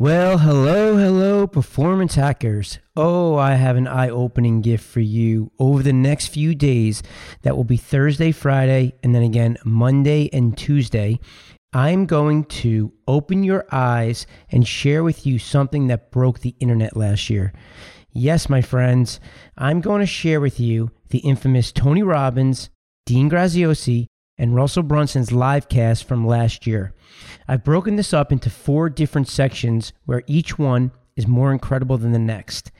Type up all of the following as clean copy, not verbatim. Well, hello, performance hackers. Oh, I have an eye-opening gift for you over the next few days. That will be Thursday, Friday, and then again, Monday and Tuesday. I'm going to open your eyes and share with you something that broke the internet last year. Yes, my friends, I'm going to share with you the infamous Tony Robbins, Dean Graziosi, and Russell Brunson's live cast from last year. I've broken this up into 4 different sections where each one is more incredible than the next.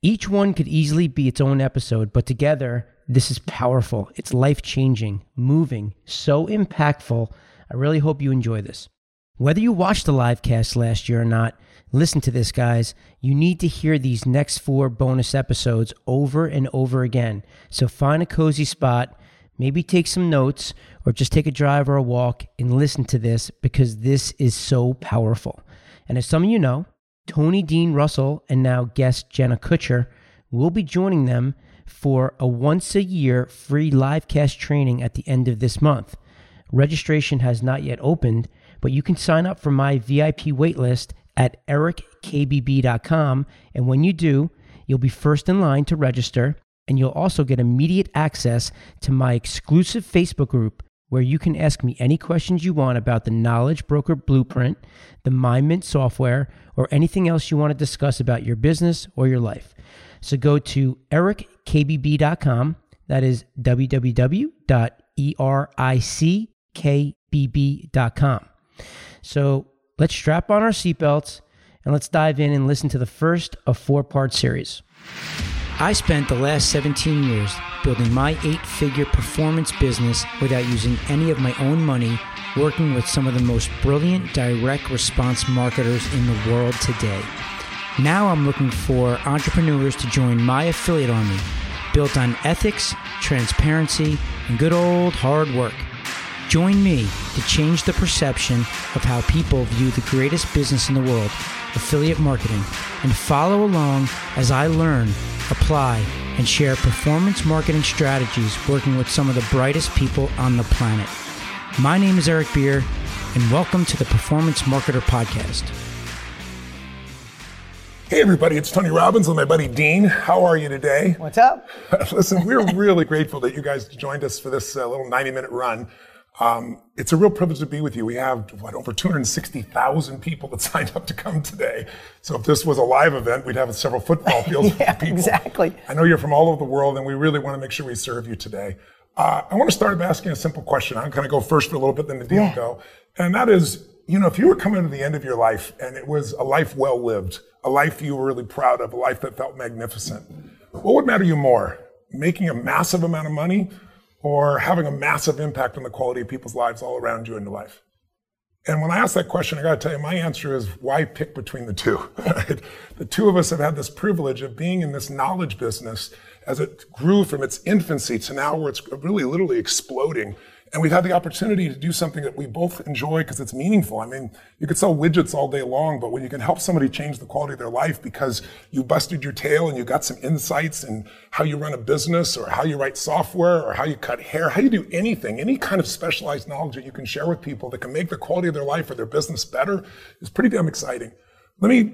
Each one could easily be its own episode, but together, this is powerful. It's life-changing, moving, so impactful. I really hope you enjoy this. Whether you watched the live cast last year or not, listen to this, guys. You need to hear these next 4 bonus episodes over and over again. So find a cozy spot, maybe take some notes or just take a drive or a walk and listen to this because this is so powerful. And as some of you know, Tony, Dean, Russell, and now guest Jenna Kutcher will be joining them for a once-a-year free live cast training at the end of this month. Registration has not yet opened, but you can sign up for my VIP waitlist at erickbb.com. And when you do, you'll be first in line to register. And you'll also get immediate access to my exclusive Facebook group where you can ask me any questions you want about the Knowledge Broker Blueprint, the MindMint software, or anything else you want to discuss about your business or your life. So go to erickbb.com. That is www.erickbb.com. So let's strap on our seatbelts and let's dive in and listen to the first of 4-part series. I spent the last 17 years building my 8-figure performance business without using any of my own money, working with some of the most brilliant direct response marketers in the world today. Now I'm looking for entrepreneurs to join my affiliate army, built on ethics, transparency, and good old hard work. Join me to change the perception of how people view the greatest business in the world, affiliate marketing, and follow along as I learn, apply, and share performance marketing strategies working with some of the brightest people on the planet. My name is Eric Beer, and welcome to the Performance Marketer Podcast. Hey everybody, it's Tony Robbins with my buddy Dean. How are you today? What's up? Listen, we're really grateful that you guys joined us for this little 90-minute run. It's a real privilege to be with you. We have, over 260,000 people that signed up to come today. So if this was a live event, we'd have several football fields. Yeah, exactly. I know you're from all over the world, and we really want to make sure we serve you today. I want to start by asking a simple question. I'm going to go first for a little bit, then the deal go. And that is, if you were coming to the end of your life, and it was a life well lived, a life you were really proud of, a life that felt magnificent, what would matter to you more? Making a massive amount of money, or having a massive impact on the quality of people's lives all around you in your life? And when I ask that question, I gotta tell you, my answer is, why pick between the two? Right? The two of us have had this privilege of being in this knowledge business as it grew from its infancy to now where it's really literally exploding. And we've had the opportunity to do something that we both enjoy because it's meaningful. I mean, you could sell widgets all day long, but when you can help somebody change the quality of their life because you busted your tail and you got some insights in how you run a business or how you write software or how you cut hair, how you do anything, any kind of specialized knowledge that you can share with people that can make the quality of their life or their business better is pretty damn exciting. Let me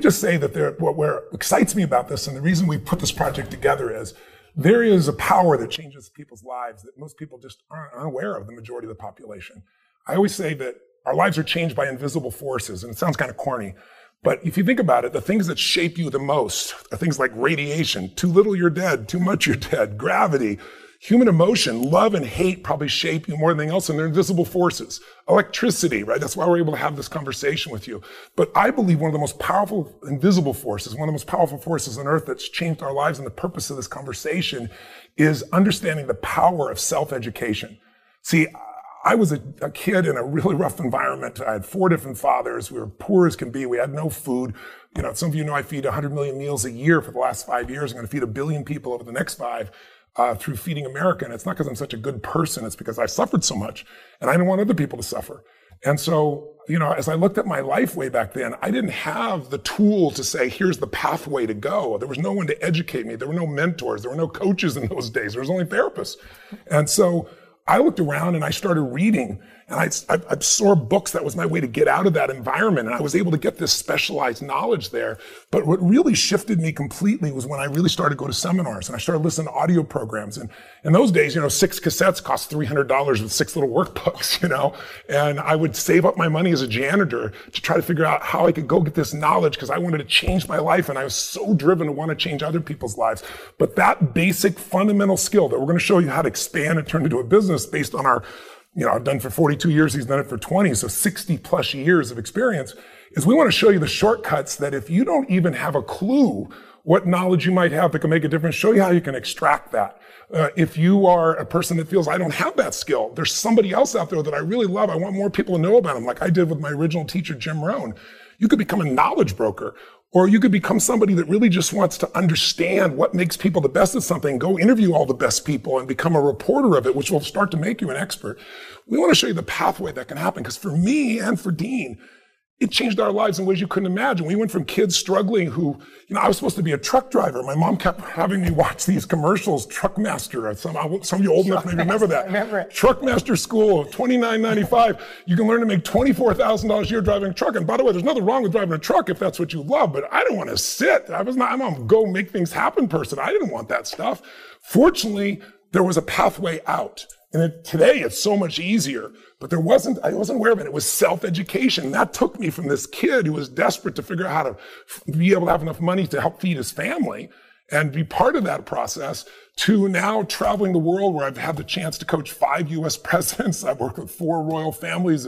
just say that what excites me about this and the reason we put this project together is there is a power that changes people's lives that most people just aren't aware of, the majority of the population. I always say that our lives are changed by invisible forces, and it sounds kind of corny, but if you think about it, the things that shape you the most are things like radiation. Too little, you're dead. Too much, you're dead. Gravity, human emotion, love and hate probably shape you more than anything else, and they're invisible forces. Electricity, right? That's why we're able to have this conversation with you. But I believe one of the most powerful invisible forces, one of the most powerful forces on earth that's changed our lives and the purpose of this conversation is understanding the power of self-education. See, I was a kid in a really rough environment. I had 4 different fathers. We were poor as can be. We had no food. Some of you know I feed 100 million meals a year for the last 5 years. I'm going to feed 1 billion people over the next 5. Through Feeding America, and it's not because I'm such a good person, it's because I suffered so much, and I didn't want other people to suffer. And so, as I looked at my life way back then, I didn't have the tool to say, here's the pathway to go. There was no one to educate me. There were no mentors. There were no coaches in those days. There was only therapists. And so I looked around and I started reading, and I absorbed books. That was my way to get out of that environment. And I was able to get this specialized knowledge there. But what really shifted me completely was when I really started to go to seminars and I started listening to audio programs. And in those days, you know, 6 cassettes cost $300 with 6 little workbooks, you know, and I would save up my money as a janitor to try to figure out how I could go get this knowledge because I wanted to change my life. And I was so driven to want to change other people's lives. But that basic fundamental skill that we're going to show you how to expand and turn into a business based on our, you know, I've done for 42 years, he's done it for 20, so 60 plus years of experience, is we want to show you the shortcuts that if you don't even have a clue what knowledge you might have that can make a difference, show you how you can extract that. If you are a person that feels, I don't have that skill, there's somebody else out there that I really love, I want more people to know about him, like I did with my original teacher, Jim Rohn. You could become a knowledge broker. Or you could become somebody that really just wants to understand what makes people the best at something, go interview all the best people and become a reporter of it, which will start to make you an expert. We want to show you the pathway that can happen, because for me and for Dean, it changed our lives in ways you couldn't imagine. We went from kids struggling who, you know, I was supposed to be a truck driver. My mom kept having me watch these commercials, Truckmaster. Some of you old enough may remember that. I remember it. Truckmaster School, $29.95. You can learn to make $24,000 a year driving a truck. And by the way, there's nothing wrong with driving a truck if that's what you love, but I don't want to sit. I'm a go make things happen person. I didn't want that stuff. Fortunately, there was a pathway out. And today it's so much easier, but I wasn't aware of it. It was self-education. That took me from this kid who was desperate to figure out how to be able to have enough money to help feed his family and be part of that process, to now traveling the world where I've had the chance to coach 5 U.S. presidents. I've worked with 4 royal families,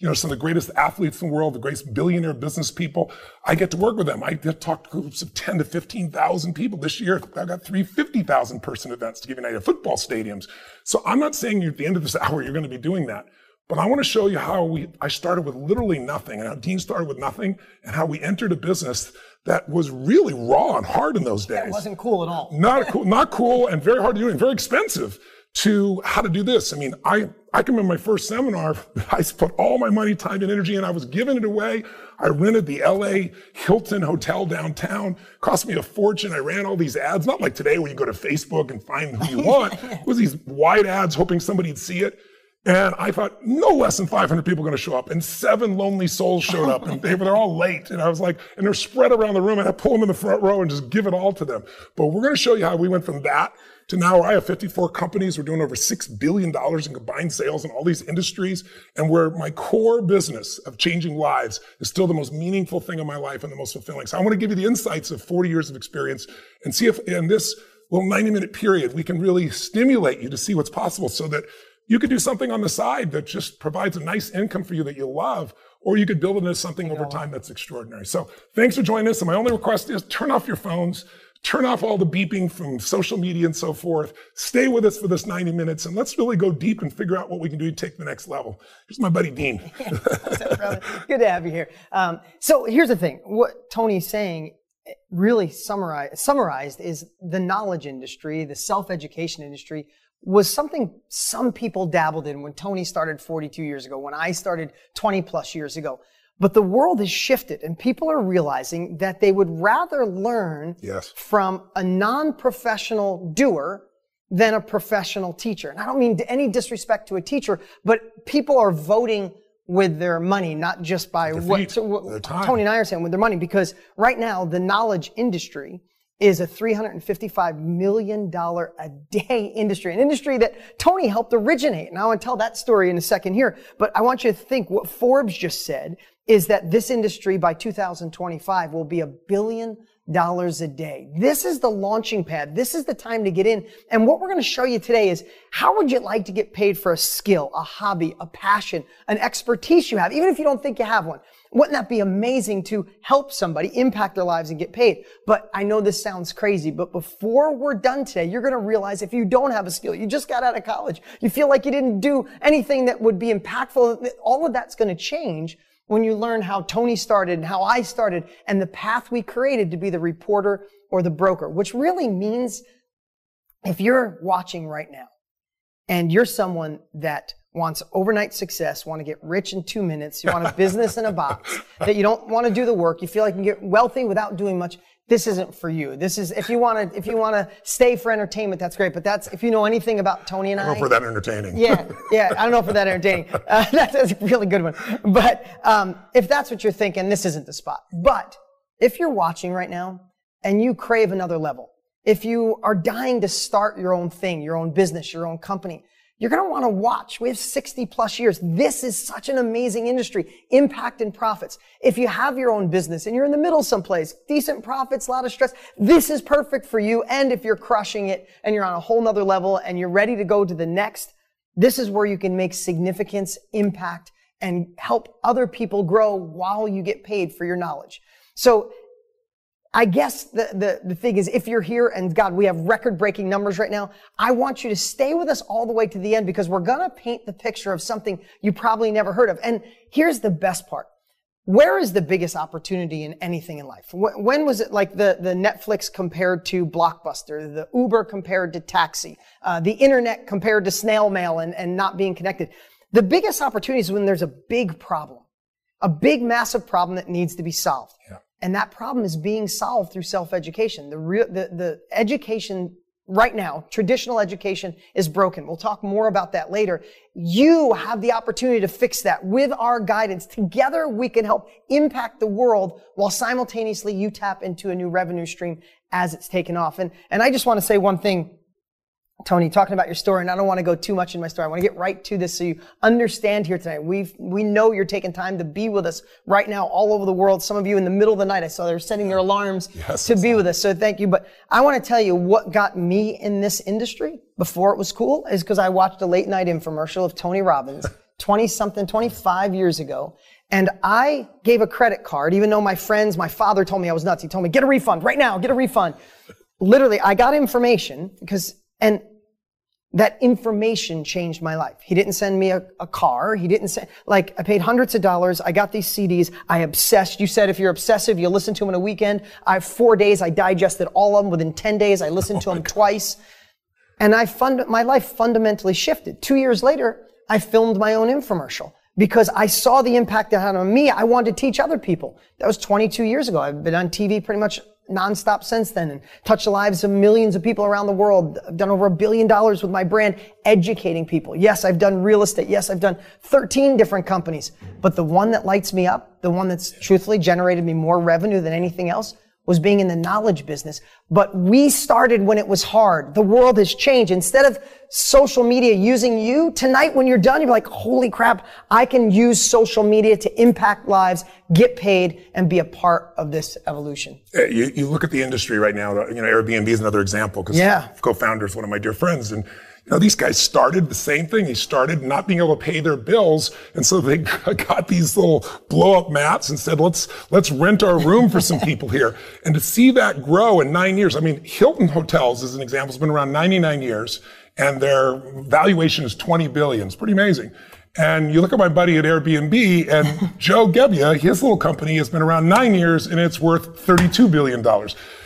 you know, some of the greatest athletes in the world, the greatest billionaire business people. I get to work with them. I get to talk to groups of 10 to 15,000 people. This year, I've got 350,000 person events, to give you an idea, football stadiums. So I'm not saying at the end of this hour you're going to be doing that, but I want to show you how I started with literally nothing, and how Dean started with nothing, and how we entered a business that was really raw and hard in those days. It wasn't cool at all. Not cool and very hard to do and very expensive. To how to do this. I mean, I can remember my first seminar. I put all my money, time, and energy, and I was giving it away. I rented the LA Hilton Hotel downtown. It cost me a fortune. I ran all these ads. Not like today where you go to Facebook and find who you want. It was these wide ads hoping somebody'd see it. And I thought no less than 500 people are going to show up, and 7 lonely souls showed up, and they're all late. And I was like, and they're spread around the room, and I pull them in the front row and just give it all to them. But we're going to show you how we went from that to now I have 54 companies. We're doing over $6 billion in combined sales in all these industries. And where my core business of changing lives is still the most meaningful thing in my life and the most fulfilling. So I want to give you the insights of 40 years of experience and see if in this little 90-minute period, we can really stimulate you to see what's possible, so that you could do something on the side that just provides a nice income for you that you love, or you could build it into something over time that's extraordinary. So thanks for joining us. And my only request is turn off your phones. Turn off all the beeping from social media and so forth. Stay with us for this 90 minutes, and let's really go deep and figure out what we can do to take the next level. Here's my buddy, Dean. Good to have you here. So here's the thing. What Tony's saying really summarized is the knowledge industry, the self-education industry, was something some people dabbled in when Tony started 42 years ago, when I started 20 plus years ago. But the world has shifted, and people are realizing that they would rather learn from a non-professional doer than a professional teacher. And I don't mean any disrespect to a teacher, but people are voting with their money, not just by what Tony and I are saying, with their money, because right now the knowledge industry is a $355 million a day industry, an industry that Tony helped originate. And I want to tell that story in a second here, but I want you to think what Forbes just said is that this industry by 2025 will be $1 billion a day. This is the launching pad. This is the time to get in. And what we're going to show you today is how would you like to get paid for a skill, a hobby, a passion, an expertise you have, even if you don't think you have one. Wouldn't that be amazing to help somebody impact their lives and get paid? But I know this sounds crazy, but before we're done today, you're going to realize if you don't have a skill, you just got out of college, you feel like you didn't do anything that would be impactful, all of that's going to change when you learn how Tony started and how I started and the path we created to be the reporter or the broker, which really means if you're watching right now and you're someone that wants overnight success, want to get rich in 2 minutes, you want a business in a box, that you don't want to do the work, you feel like you can get wealthy without doing much, this isn't for you. This is, if you want to stay for entertainment, that's great. But that's, if you know anything about Tony and I. I don't know if we're that entertaining. Yeah. I don't know if we're that entertaining. That's a really good one. But if that's what you're thinking, this isn't the spot. But if you're watching right now and you crave another level, if you are dying to start your own thing, your own business, your own company, you're going to want to watch. We have 60 plus years. This is such an amazing industry, impact and profits. If you have your own business and you're in the middle someplace, decent profits, a lot of stress, this is perfect for you. And if you're crushing it and you're on a whole nother level and you're ready to go to the next, this is where you can make significance, impact, and help other people grow while you get paid for your knowledge. So I guess the thing is, if you're here, and God, we have record-breaking numbers right now, I want you to stay with us all the way to the end, because we're going to paint the picture of something you probably never heard of. And here's the best part. Where is the biggest opportunity in anything in life? When was it like the Netflix compared to Blockbuster, the Uber compared to taxi, the internet compared to snail mail and not being connected? The biggest opportunity is when there's a big problem, a big, massive problem that needs to be solved. Yeah. And that problem is being solved through self-education. The education right now, traditional education, is broken. We'll talk more about that later. You have the opportunity to fix that with our guidance. Together, we can help impact the world while simultaneously you tap into a new revenue stream as it's taken off. And I just want to say one thing, Tony, talking about your story, and I don't want to go too much in my story. I want to get right to this so you understand here tonight. We know you're taking time to be with us right now all over the world. Some of you in the middle of the night, I saw they were setting their alarms to be with us. So thank you. But I want to tell you what got me in this industry before it was cool is because I watched a late night infomercial of Tony Robbins 25 years ago. And I gave a credit card, even though my father told me I was nuts. He told me, get a refund right now, get a refund. Literally, I got information and that information changed my life. He didn't send me a car. He didn't send, I paid hundreds of dollars. I got these CDs. I obsessed. You said if you're obsessive, you listen to them in a weekend. I have 4 days. I digested all of them within 10 days. I listened to them twice. And my life fundamentally shifted. 2 years later, I filmed my own infomercial because I saw the impact it had on me. I wanted to teach other people. That was 22 years ago. I've been on TV pretty much nonstop since then and touch the lives of millions of people around the world. I've done over $1 billion with my brand, educating people. Yes, I've done real estate. Yes, I've done 13 different companies. But the one that lights me up, the one that's truthfully generated me more revenue than anything else, was being in the knowledge business. But we started when it was hard. The world has changed. Instead of social media using you, tonight when you're done, you're like, holy crap, I can use social media to impact lives, get paid, and be a part of this evolution. You look at the industry right now, Airbnb is another example, because co-founder is one of my dear friends. And these guys started the same thing. They started not being able to pay their bills. And so they got these little blow up mats and said, let's rent our room for some people here. And to see that grow in 9 years, Hilton Hotels is an example. It's been around 99 years and their valuation is $20 billion. It's pretty amazing. And you look at my buddy at Airbnb and Joe Gebbia, his little company has been around 9 years and it's worth $32 billion.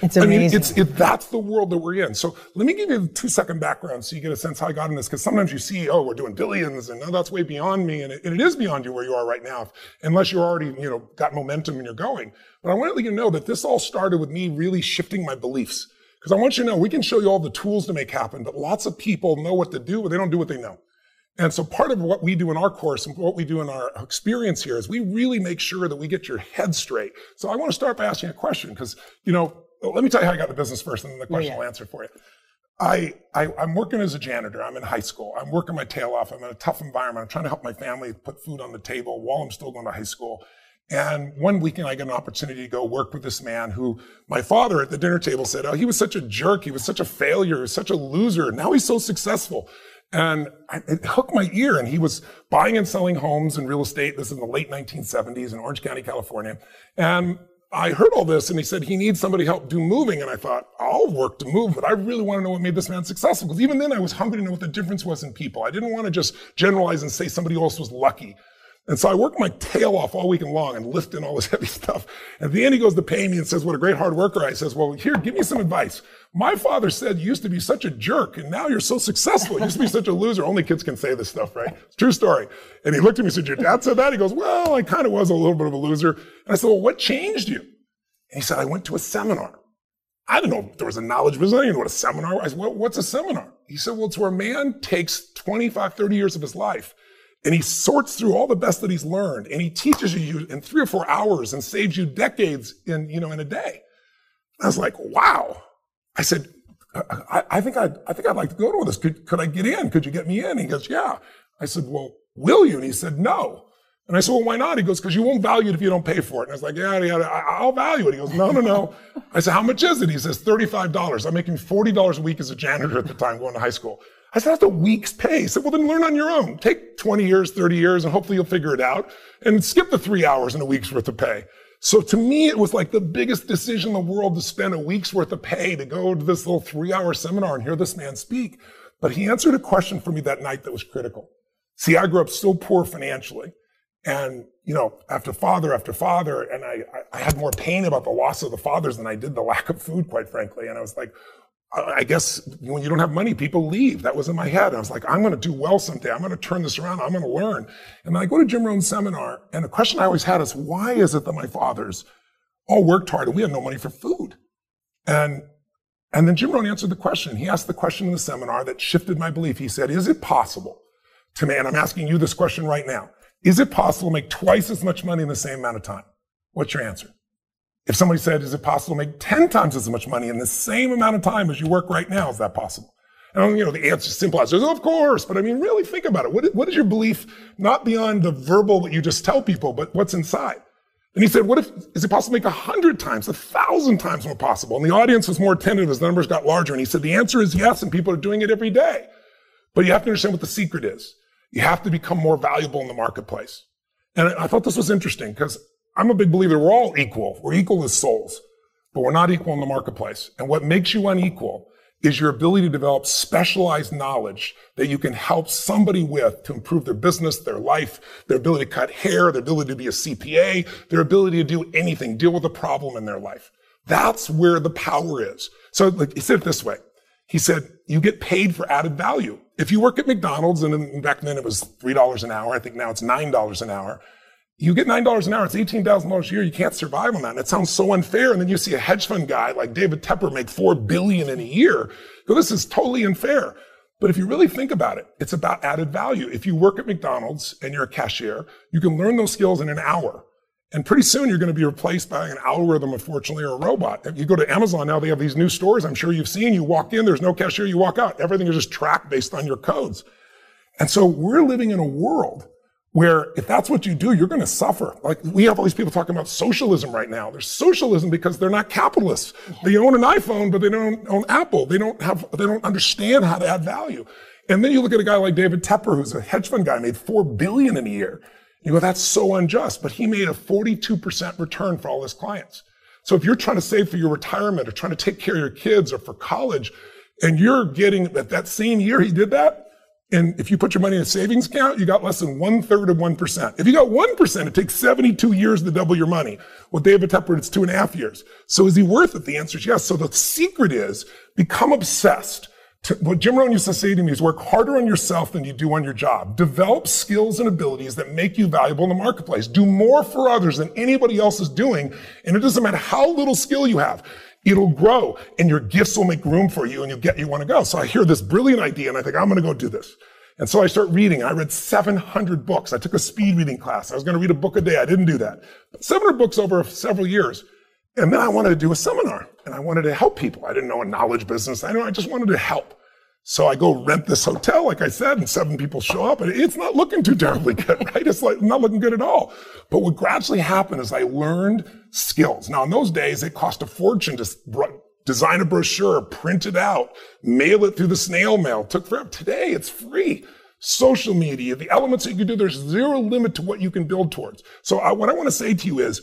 It's amazing. That's the world that we're in. So let me give you a 2-second background so you get a sense how I got in this. Cause sometimes you see, we're doing billions and no, that's way beyond me. And it is beyond you where you are right now, unless you're already, got momentum and you're going. But I want to let you know that this all started with me really shifting my beliefs. Cause I want you to know, we can show you all the tools to make happen, but lots of people know what to do, but they don't do what they know. And so part of what we do in our course and what we do in our experience here is we really make sure that we get your head straight. So I want to start by asking a question because, let me tell you how I got the business first and then the question will answer for you. I'm working as a janitor. I'm in high school. I'm working my tail off. I'm in a tough environment. I'm trying to help my family put food on the table while I'm still going to high school. And one weekend I got an opportunity to go work with this man who my father at the dinner table said, oh, he was such a jerk. He was such a failure. He was such a loser. Now he's so successful. And it hooked my ear, and he was buying and selling homes and real estate. This is in the late 1970s in Orange County, California. And I heard all this, and he said he needs somebody to help do moving. And I thought, I'll work to move, but I really want to know what made this man successful. Because even then, I was hungry to know what the difference was in people. I didn't want to just generalize and say somebody else was lucky. And so I worked my tail off all weekend long and lifting all this heavy stuff. At the end, he goes to pay me and says, what a great hard worker. I says, well, here, give me some advice. My father said you used to be such a jerk, and now you're so successful. You used to be such a loser. Only kids can say this stuff, right? It's a true story. And he looked at me and said, your dad said that? He goes, well, I kind of was a little bit of a loser. And I said, well, what changed you? And he said, I went to a seminar. I didn't know if there was a knowledge business. I didn't know what a seminar was. I said, well, what's a seminar? He said, well, it's where a man takes 25, 30 years of his life and he sorts through all the best that he's learned and he teaches you in 3 or 4 hours and saves you decades in a day. I was like, wow. I said, I think I'd like to go to this. Could I get in? Could you get me in? He goes, yeah. I said, well, will you? And he said, no. And I said, well, why not? He goes, because you won't value it if you don't pay for it. And I was like, yeah, I'll value it. He goes, no. I said, how much is it? He says, $35. I'm making $40 a week as a janitor at the time going to high school. I said, that's a week's pay. He said, well, then learn on your own. Take 20 years, 30 years, and hopefully you'll figure it out. And skip the 3 hours and a week's worth of pay. So to me, it was like the biggest decision in the world to spend a week's worth of pay to go to this little 3-hour seminar and hear this man speak. But he answered a question for me that night that was critical. See, I grew up so poor financially. And, after father, and I had more pain about the loss of the fathers than I did the lack of food, quite frankly. And I was like, I guess when you don't have money, people leave. That was in my head. I was like, I'm going to do well someday. I'm going to turn this around. I'm going to learn. And I go to Jim Rohn's seminar, and the question I always had is, why is it that my fathers all worked hard and we had no money for food? And then Jim Rohn answered the question. He asked the question in the seminar that shifted my belief. He said, is it possible to me, and I'm asking you this question right now, is it possible to make twice as much money in the same amount of time? What's your answer? If somebody said, is it possible to make 10 times as much money in the same amount of time as you work right now? Is that possible? And, the answer is simple. I said, of course. But really think about it. What is your belief? Not beyond the verbal that you just tell people, but what's inside. And he said, is it possible to make 100 times, 1,000 times more possible? And the audience was more attentive as the numbers got larger. And he said, the answer is yes. And people are doing it every day. But you have to understand what the secret is. You have to become more valuable in the marketplace. And I thought this was interesting because I'm a big believer we're all equal. We're equal as souls, but we're not equal in the marketplace. And what makes you unequal is your ability to develop specialized knowledge that you can help somebody with to improve their business, their life, their ability to cut hair, their ability to be a CPA, their ability to do anything, deal with a problem in their life. That's where the power is. So he said it this way. He said, you get paid for added value. If you work at McDonald's, and back then it was $3 an hour, I think now it's $9 an hour, you get $9 an hour, it's $18,000 a year, you can't survive on that. And it sounds so unfair, and then you see a hedge fund guy like David Tepper make $4 billion in a year. You go, this is totally unfair. But if you really think about it, it's about added value. If you work at McDonald's and you're a cashier, you can learn those skills in an hour. And pretty soon you're going to be replaced by an algorithm, unfortunately, or a robot. If you go to Amazon now, they have these new stores I'm sure you've seen. You walk in, there's no cashier, you walk out. Everything is just tracked based on your codes. And so we're living in a world where if that's what you do, you're going to suffer. Like we have all these people talking about socialism right now. There's socialism because they're not capitalists. They own an iPhone, but they don't own Apple. They don't understand how to add value. And then you look at a guy like David Tepper, who's a hedge fund guy, made $4 billion in a year. You go, that's so unjust, but he made a 42% return for all his clients. So if you're trying to save for your retirement or trying to take care of your kids or for college, and you're getting that same year he did that, and if you put your money in a savings account, you got less than 1/3 of 1%. If you got 1%, it takes 72 years to double your money. With David Tepper, it's 2.5 years. So is he worth it? The answer is yes. So the secret is become obsessed. What Jim Rohn used to say to me is work harder on yourself than you do on your job. Develop skills and abilities that make you valuable in the marketplace. Do more for others than anybody else is doing. And it doesn't matter how little skill you have. It'll grow and your gifts will make room for you and you'll get where you want to go. So I hear this brilliant idea and I think, I'm going to go do this. And so I start reading. I read 700 books. I took a speed reading class. I was going to read a book a day. I didn't do that. But 700 books over several years. And then I wanted to do a seminar and I wanted to help people. I didn't know a knowledge business. I just wanted to help. So I go rent this hotel, like I said, and 7 people show up and it's not looking too terribly good, right? It's like not looking good at all. But what gradually happened is I learned skills. Now in those days, it cost a fortune to design a brochure, print it out, mail it through the snail mail. It took forever. Today it's free. Social media, the elements that you can do, there's zero limit to what you can build towards. So what I want to say to you is,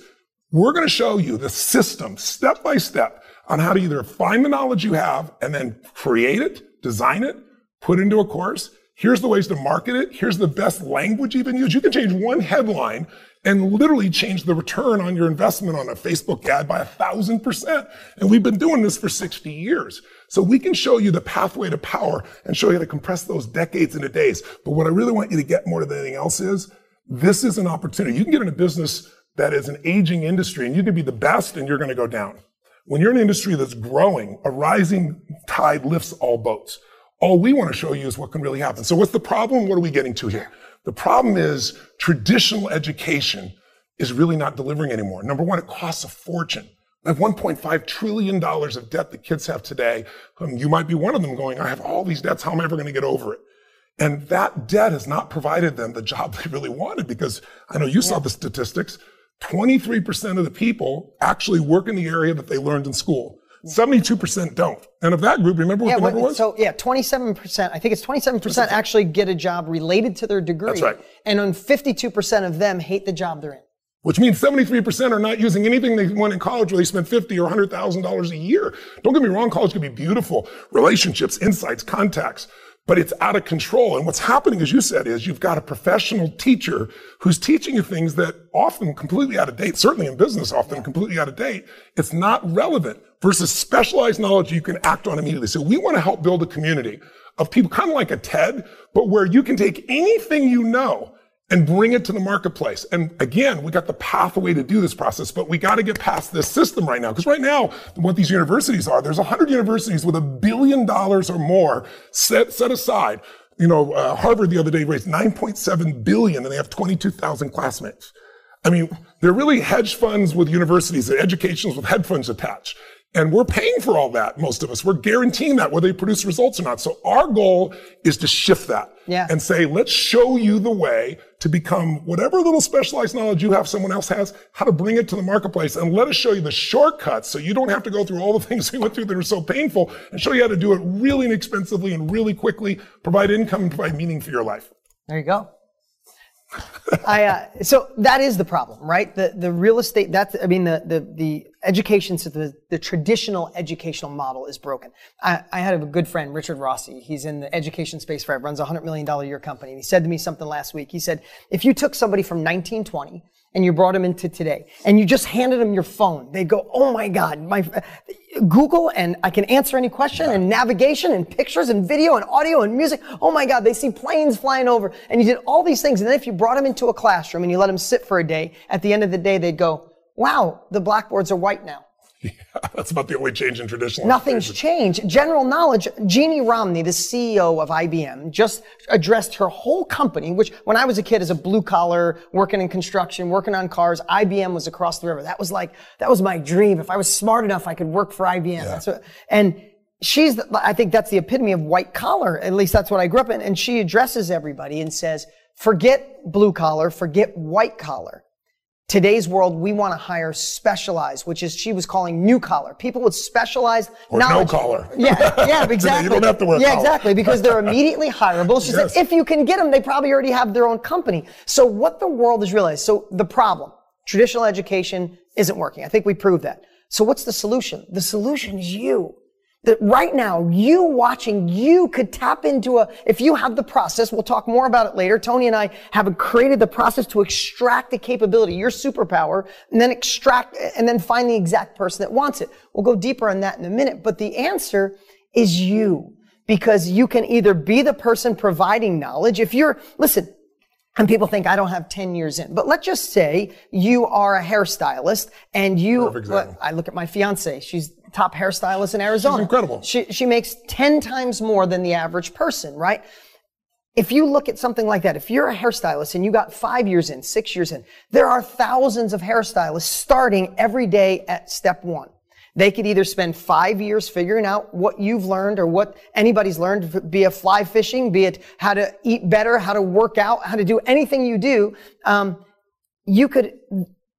we're going to show you the system, step by step, on how to either find the knowledge you have and then create it, design it, put it into a course. Here's the ways to market it. Here's the best language you can use. You can change one headline and literally change the return on your investment on a Facebook ad by 1,000%. And we've been doing this for 60 years. So we can show you the pathway to power and show you how to compress those decades into days. But what I really want you to get more than anything else is this is an opportunity. You can get in a business that is an aging industry and you can be the best and you're going to go down. When you're in an industry that's growing, a rising tide lifts all boats. All we want to show you is what can really happen. So what's the problem? What are we getting to here? The problem is traditional education is really not delivering anymore. Number one, it costs a fortune. I have $1.5 trillion of debt that kids have today. You might be one of them going, I have all these debts. How am I ever going to get over it? And that debt has not provided them the job they really wanted, because I know you saw the statistics. 23% of the people actually work in the area that they learned in school. 72% don't. And of that group, remember what the number was? So 27%, I think it's 27% actually get a job related to their degree. That's right. And on 52% of them hate the job they're in. Which means 73% are not using anything they went in college where they spent $50,000 or $100,000 a year. Don't get me wrong, college can be beautiful. Relationships, insights, contacts. But it's out of control. And what's happening, as you said, is you've got a professional teacher who's teaching you things that often completely out of date, certainly in business, often completely out of date. It's not relevant versus specialized knowledge you can act on immediately. So we want to help build a community of people, kind of like a TED, but where you can take anything you know and bring it to the marketplace. And again, we got the pathway to do this process, but we got to get past this system right now. Because right now, what these universities are, there's 100 universities with $1 billion or more set aside. You know, Harvard the other day raised $9.7 billion, and they have 22,000 classmates. I mean, they're really hedge funds with universities, they're educations with hedge funds attached. And we're paying for all that, most of us. We're guaranteeing that, whether they produce results or not. So our goal is to shift that and say, let's show you the way to become whatever little specialized knowledge you have, someone else has, how to bring it to the marketplace. And let us show you the shortcuts so you don't have to go through all the things we went through that are so painful, and show you how to do it really inexpensively and really quickly, provide income and provide meaning for your life. There you go. So that is the problem, right? The real estate, the education system, the traditional educational model is broken. I had a good friend, Richard Rossi. He's in the education space forever, runs a $100 million a year company. And he said to me something last week. He said, if you took somebody from 1920 and you brought them into today and you just handed them your phone, they'd go, oh my God, my Google, and I can answer any question, and navigation and pictures and video and audio and music. Oh my God, they see planes flying over, and you did all these things. And then if you brought them into a classroom and you let them sit for a day, at the end of the day, they'd go, wow, the blackboards are white now. Yeah, that's about the only change in traditional. Nothing's changed. General knowledge. Ginni Rometty, the CEO of IBM, just addressed her whole company, which when I was a kid is a blue collar, working in construction, working on cars. IBM was across the river. That was my dream. If I was smart enough, I could work for IBM. Yeah. I think that's the epitome of white collar. At least that's what I grew up in. And she addresses everybody and says, forget blue collar, forget white collar. Today's world, we want to hire specialized, which is, she was calling new collar, people with specialized knowledge. Or no collar. Yeah, exactly. You don't have to wear collar. Yeah, exactly, because they're immediately hireable. She said, if you can get them, they probably already have their own company. So what the world has realized, so the problem, traditional education isn't working. I think we proved that. So what's the solution? The solution is you. That right now, you watching, you could tap into if you have the process, we'll talk more about it later. Tony and I have created the process to extract the capability, your superpower, and then extract, and then find the exact person that wants it. We'll go deeper on that in a minute, but the answer is you, because you can either be the person providing knowledge. And people think I don't have 10 years in, but let's just say you are a hairstylist and you, I look at my fiance, she's top hairstylist in Arizona. She's incredible. She makes 10 times more than the average person, right? If you look at something like that, if you're a hairstylist and you got 5 years in, 6 years in, there are thousands of hairstylists starting every day at step one. They could either spend 5 years figuring out what you've learned or what anybody's learned, be it fly fishing, be it how to eat better, how to work out, how to do anything you do.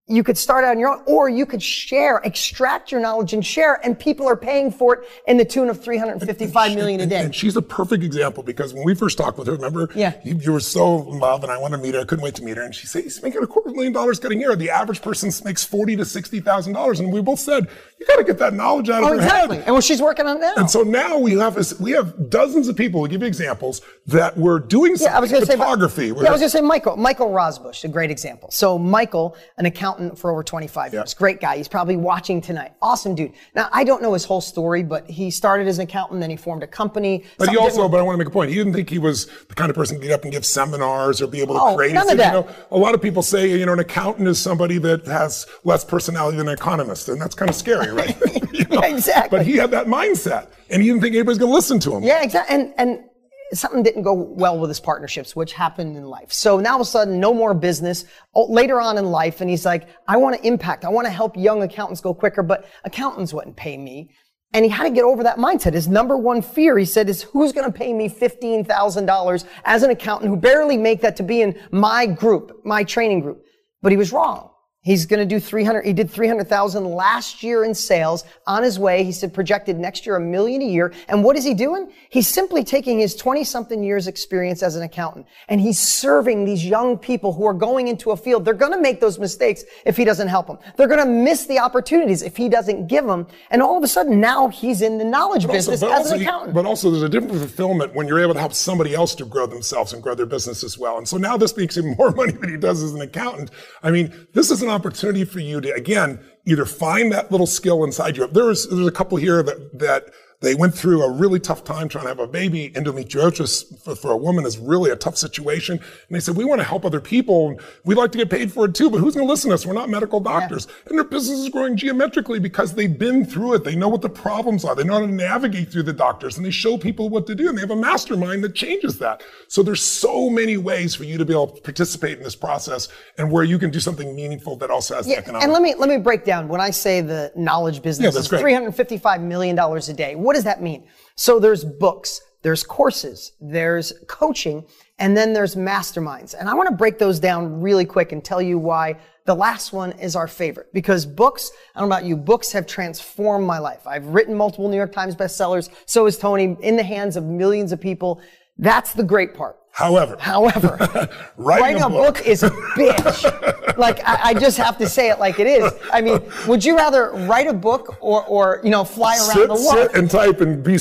You could start out on your own, or you could share, extract your knowledge and share, and people are paying for it in the tune of $355 million a day. And she's a perfect example, because when we first talked with her, remember? Yeah. You were so involved, and I wanted to meet her. I couldn't wait to meet her. And she said, he's making $250,000 cutting hair. The average person makes $40,000 to $60,000. And we both said, you got to get that knowledge out of her head. And what she's working on now. And so now we have dozens of people, we'll give you examples, that were doing something. Photography. I was going to say Michael Rosbush, a great example. So Michael, an accountant, accountant for over 25 years. Yep. Great guy. He's probably watching tonight. Awesome dude. Now, I don't know his whole story, but he started as an accountant, then he formed a company. But he also, I want to make a point. He didn't think he was the kind of person to get up and give seminars or be able to create. None of that. You know, a lot of people say, you know, an accountant is somebody that has less personality than an economist, and that's kind of scary, right? You know? Yeah, exactly. But he had that mindset, and he didn't think anybody's going to listen to him. Yeah, exactly. And something didn't go well with his partnerships, which happened in life. So now all of a sudden, no more business later on in life. And he's like, I want to impact. I want to help young accountants go quicker, but accountants wouldn't pay me. And he had to get over that mindset. His number one fear, he said, is who's going to pay me $15,000 as an accountant who barely make that to be in my group, my training group. But he was wrong. He's going to do 300. He did 300,000 last year in sales on his way. He said projected next year $1 million a year. And what is he doing? He's simply taking his 20 something years experience as an accountant and he's serving these young people who are going into a field. They're going to make those mistakes if he doesn't help them. They're going to miss the opportunities if he doesn't give them. And all of a sudden now he's in the knowledge business as an accountant. But also there's a different fulfillment when you're able to help somebody else to grow themselves and grow their business as well. And so now this makes him more money than he does as an accountant. I mean, this is an opportunity for you to, again, either find that little skill inside you. There's a couple here that they went through a really tough time trying to have a baby. Endometriosis for a woman is really a tough situation. And they said, we want to help other people. We'd like to get paid for it too, but who's going to listen to us? We're not medical doctors. Yeah. And their business is growing geometrically because they've been through it. They know what the problems are. They know how to navigate through the doctors and they show people what to do. And they have a mastermind that changes that. So there's so many ways for you to be able to participate in this process and where you can do something meaningful that also has economic. And let me break down. When I say the knowledge business is $355 million a day, what does that mean? So there's books, there's courses, there's coaching, and then there's masterminds. And I want to break those down really quick and tell you why the last one is our favorite. Because books, I don't know about you, books have transformed my life. I've written multiple New York Times bestsellers. So is Tony, in the hands of millions of people. That's the great part. However, writing a book is a bitch. Like, I just have to say it like it is. I mean, would you rather write a book or you know, fly around the world? Sit and type and be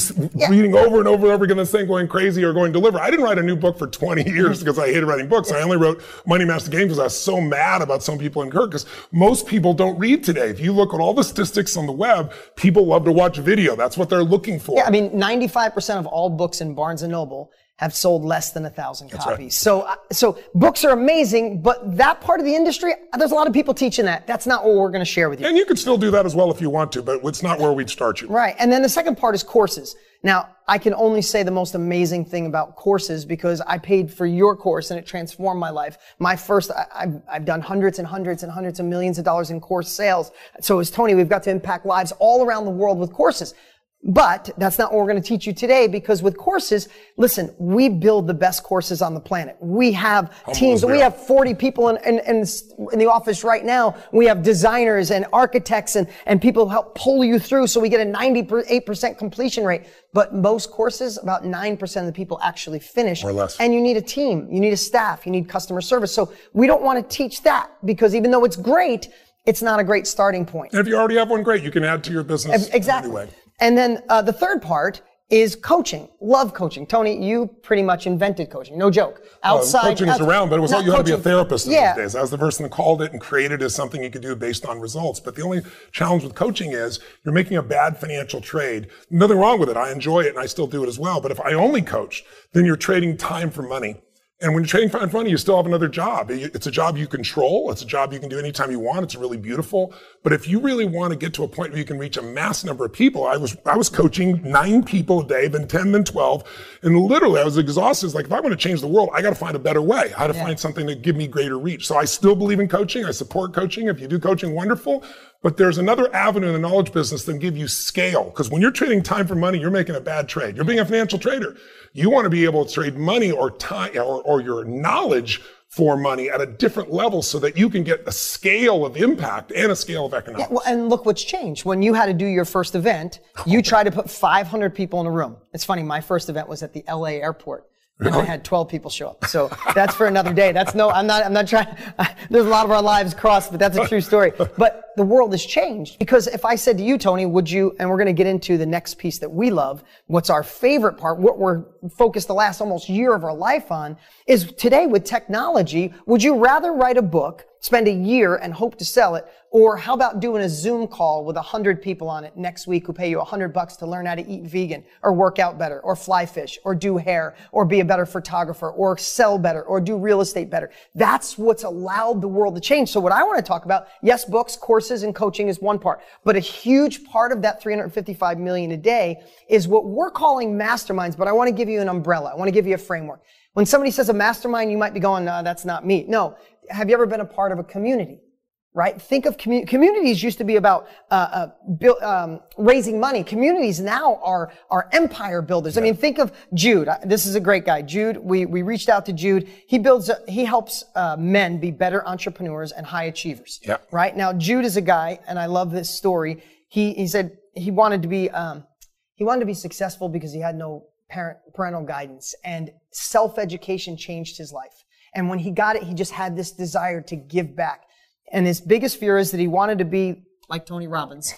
reading over and over and over again this thing, going crazy or going deliver. I didn't write a new book for 20 years because I hated writing books. I only wrote Money Master Games because I was so mad about some people in Kirk because most people don't read today. If you look at all the statistics on the web, people love to watch video. That's what they're looking for. Yeah, I mean, 95% of all books in Barnes & Noble have sold less than 1,000 copies. Right. So books are amazing, but that part of the industry, there's a lot of people teaching that. That's not what we're going to share with you. And you can still do that as well if you want to, but it's not where we'd start you. Right. And then the second part is courses. Now, I can only say the most amazing thing about courses because I paid for your course and it transformed my life. My first, I've done hundreds and hundreds and hundreds of millions of dollars in course sales. So as Tony, we've got to impact lives all around the world with courses. But that's not what we're going to teach you today because with courses, listen, we build the best courses on the planet. We have teams. We have 40 people in the office right now. We have designers and architects and people help pull you through so we get a 98% completion rate. But most courses, about 9% of the people actually finish. Or less. And you need a team. You need a staff. You need customer service. So we don't want to teach that because even though it's great, it's not a great starting point. And if you already have one, great. You can add to your business. Exactly. Anyway. And then the third part is coaching. Love coaching. Tony, you pretty much invented coaching. No joke. Coaching is around, but it was all you had to be a therapist these days. I was the person who called it and created it as something you could do based on results. But the only challenge with coaching is you're making a bad financial trade. Nothing wrong with it. I enjoy it and I still do it as well. But if I only coached, then you're trading time for money. And when you're trading time for money, you still have another job. It's a job you control. It's a job you can do anytime you want. It's really beautiful. But if you really want to get to a point where you can reach a mass number of people, I was coaching 9 people a day, then 10, then 12. And literally I was exhausted. It's like, if I want to change the world, I got to find a better way. How to find something to give me greater reach. So I still believe in coaching. I support coaching. If you do coaching, wonderful. But there's another avenue in the knowledge business that can give you scale. Because when you're trading time for money, you're making a bad trade. You're being a financial trader. You want to be able to trade money or time or your knowledge for money at a different level so that you can get a scale of impact and a scale of economics. Yeah, well, and look what's changed. When you had to do your first event, you tried to put 500 people in a room. It's funny, my first event was at the LA airport. Really? And I had 12 people show up. So that's for another day. That's I'm not trying. There's a lot of our lives crossed, but that's a true story. But the world has changed. Because if I said to you, Tony, would you, and we're going to get into the next piece that we love, what's our favorite part, what we're focused the last almost year of our life on, is today with technology, would you rather write a book, spend a year and hope to sell it, or how about doing a Zoom call with 100 people on it next week who pay you $100 to learn how to eat vegan or work out better or fly fish or do hair or be a better photographer or sell better or do real estate better? That's what's allowed the world to change. So what I want to talk about, yes, books, courses, and coaching is one part, but a huge part of that $355 million a day is what we're calling masterminds, but I want to give you an umbrella. I want to give you a framework. When somebody says a mastermind, you might be going, no, that's not me. No. Have you ever been a part of a community? Right? Think of communities used to be about raising money. Communities now are empire builders. Yeah. I mean, think of Jude. This is a great guy. Jude, we reached out to Jude. He builds, he helps men be better entrepreneurs and high achievers. Yeah. Right? Now, Jude is a guy, and I love this story. He said he wanted to be successful because he had no parental guidance, and self-education changed his life. And when he got it, he just had this desire to give back. And his biggest fear is that he wanted to be like Tony Robbins,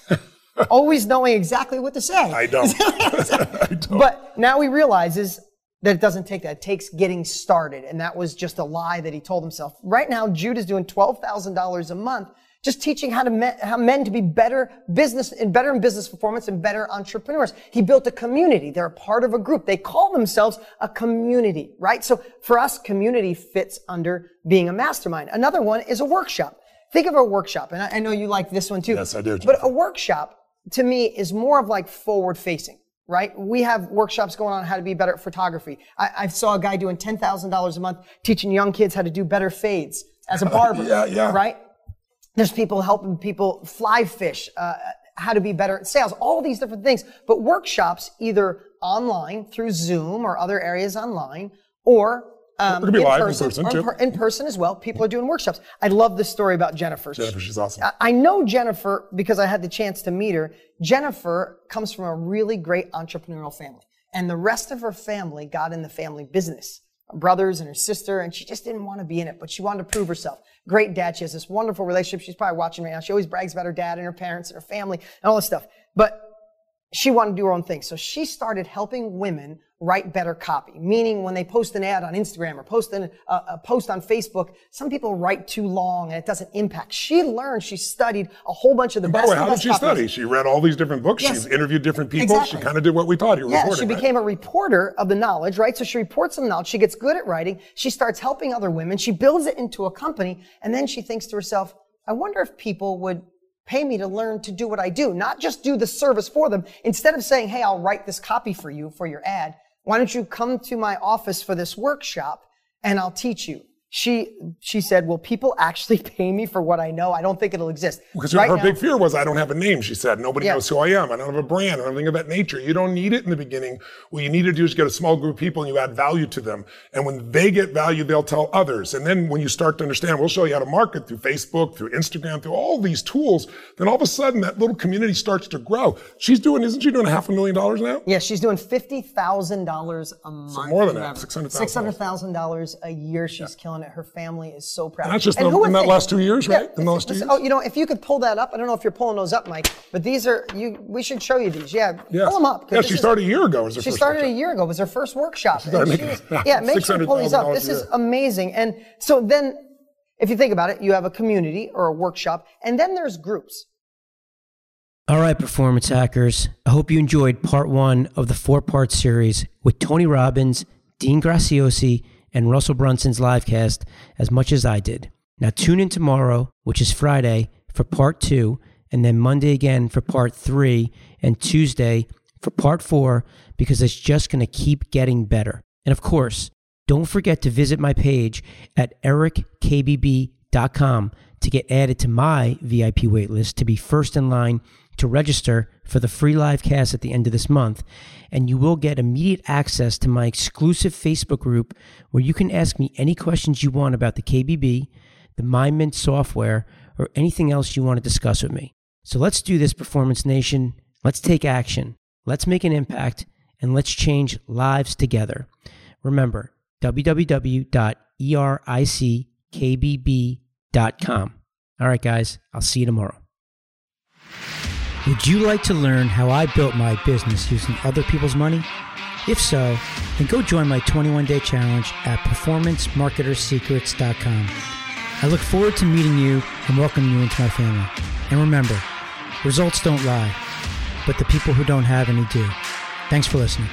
always knowing exactly what to say. I don't. I don't. But now he realizes that it doesn't take that. It takes getting started. And that was just a lie that he told himself. Right now, Jude is doing $12,000 a month, just teaching how men to be better in business performance and better entrepreneurs. He built a community. They're a part of a group. They call themselves a community, right? So for us, community fits under being a mastermind. Another one is a workshop. Think of a workshop, and I know you like this one too. Yes, I do. But a workshop to me is more of like forward facing, right? We have workshops going on how to be better at photography. I saw a guy doing $10,000 a month teaching young kids how to do better fades as a barber, yeah. Right? There's people helping people fly fish, how to be better at sales, all these different things. But workshops, either online through Zoom or other areas online, or in person as well. People are doing workshops. I love this story about Jennifer. Jennifer, she's awesome. I know Jennifer because I had the chance to meet her. Jennifer comes from a really great entrepreneurial family, and the rest of her family got in the family business. Her brothers and her sister, and she just didn't want to be in it, but she wanted to prove herself. Great dad. She has this wonderful relationship. She's probably watching right now. She always brags about her dad and her parents and her family and all this stuff. But she wanted to do her own thing. So she started helping women write better copy, meaning when they post an ad on Instagram or post a post on Facebook, some people write too long and it doesn't impact. She learned, she studied a whole bunch of the best. By the way, how did she study? She read all these different books. Yes. She's interviewed different people. Exactly. She kind of did what we taught you. Yeah, she became a reporter of the knowledge, right? So she reports some knowledge. She gets good at writing. She starts helping other women. She builds it into a company. And then she thinks to herself, I wonder if people would pay me to learn to do what I do, not just do the service for them. Instead of saying, hey, I'll write this copy for you for your ad, why don't you come to my office for this workshop and I'll teach you? She said, will people actually pay me for what I know? I don't think it'll exist. Because her big fear was, I don't have a name, she said. Nobody knows who I am. I don't have a brand. I don't have anything of that nature. You don't need it in the beginning. What you need to do is get a small group of people and you add value to them. And when they get value, they'll tell others. And then when you start to understand, we'll show you how to market through Facebook, through Instagram, through all these tools. Then all of a sudden, that little community starts to grow. Isn't she doing $500,000 now? Yeah, she's doing $50,000 a month. So more than that, $600,000. $600,000 a year. She's killing it. Her family is so proud. And that's just in that last 2 years, right? Yeah, in the last 2 years. Oh, you know, if you could pull that up, I don't know if you're pulling those up, Mike, but these are, we should show you these. Yeah, yes. Pull them up. Yeah, she started a year ago. It was her first workshop. Make sure you pull these up. This is amazing. And so then, if you think about it, you have a community or a workshop, and then there's groups. All right, performance hackers. I hope you enjoyed part 1 of the 4-part series with Tony Robbins, Dean Graziosi, and Russell Brunson's livecast as much as I did. Now tune in tomorrow, which is Friday, for part 2, and then Monday again for part 3, and Tuesday for part 4, because it's just going to keep getting better. And of course, don't forget to visit my page at erickbb.com to get added to my VIP waitlist to be first in line to register for the free live cast at the end of this month, and you will get immediate access to my exclusive Facebook group where you can ask me any questions you want about the KBB, the MindMint software, or anything else you want to discuss with me. So let's do this, Performance Nation. Let's take action. Let's make an impact, and let's change lives together. Remember, www.erickbb.com. All right, guys, I'll see you tomorrow. Would you like to learn how I built my business using other people's money? If so, then go join my 21-day challenge at PerformanceMarketersSecrets.com. I look forward to meeting you and welcoming you into my family. And remember, results don't lie, but the people who don't have any do. Thanks for listening.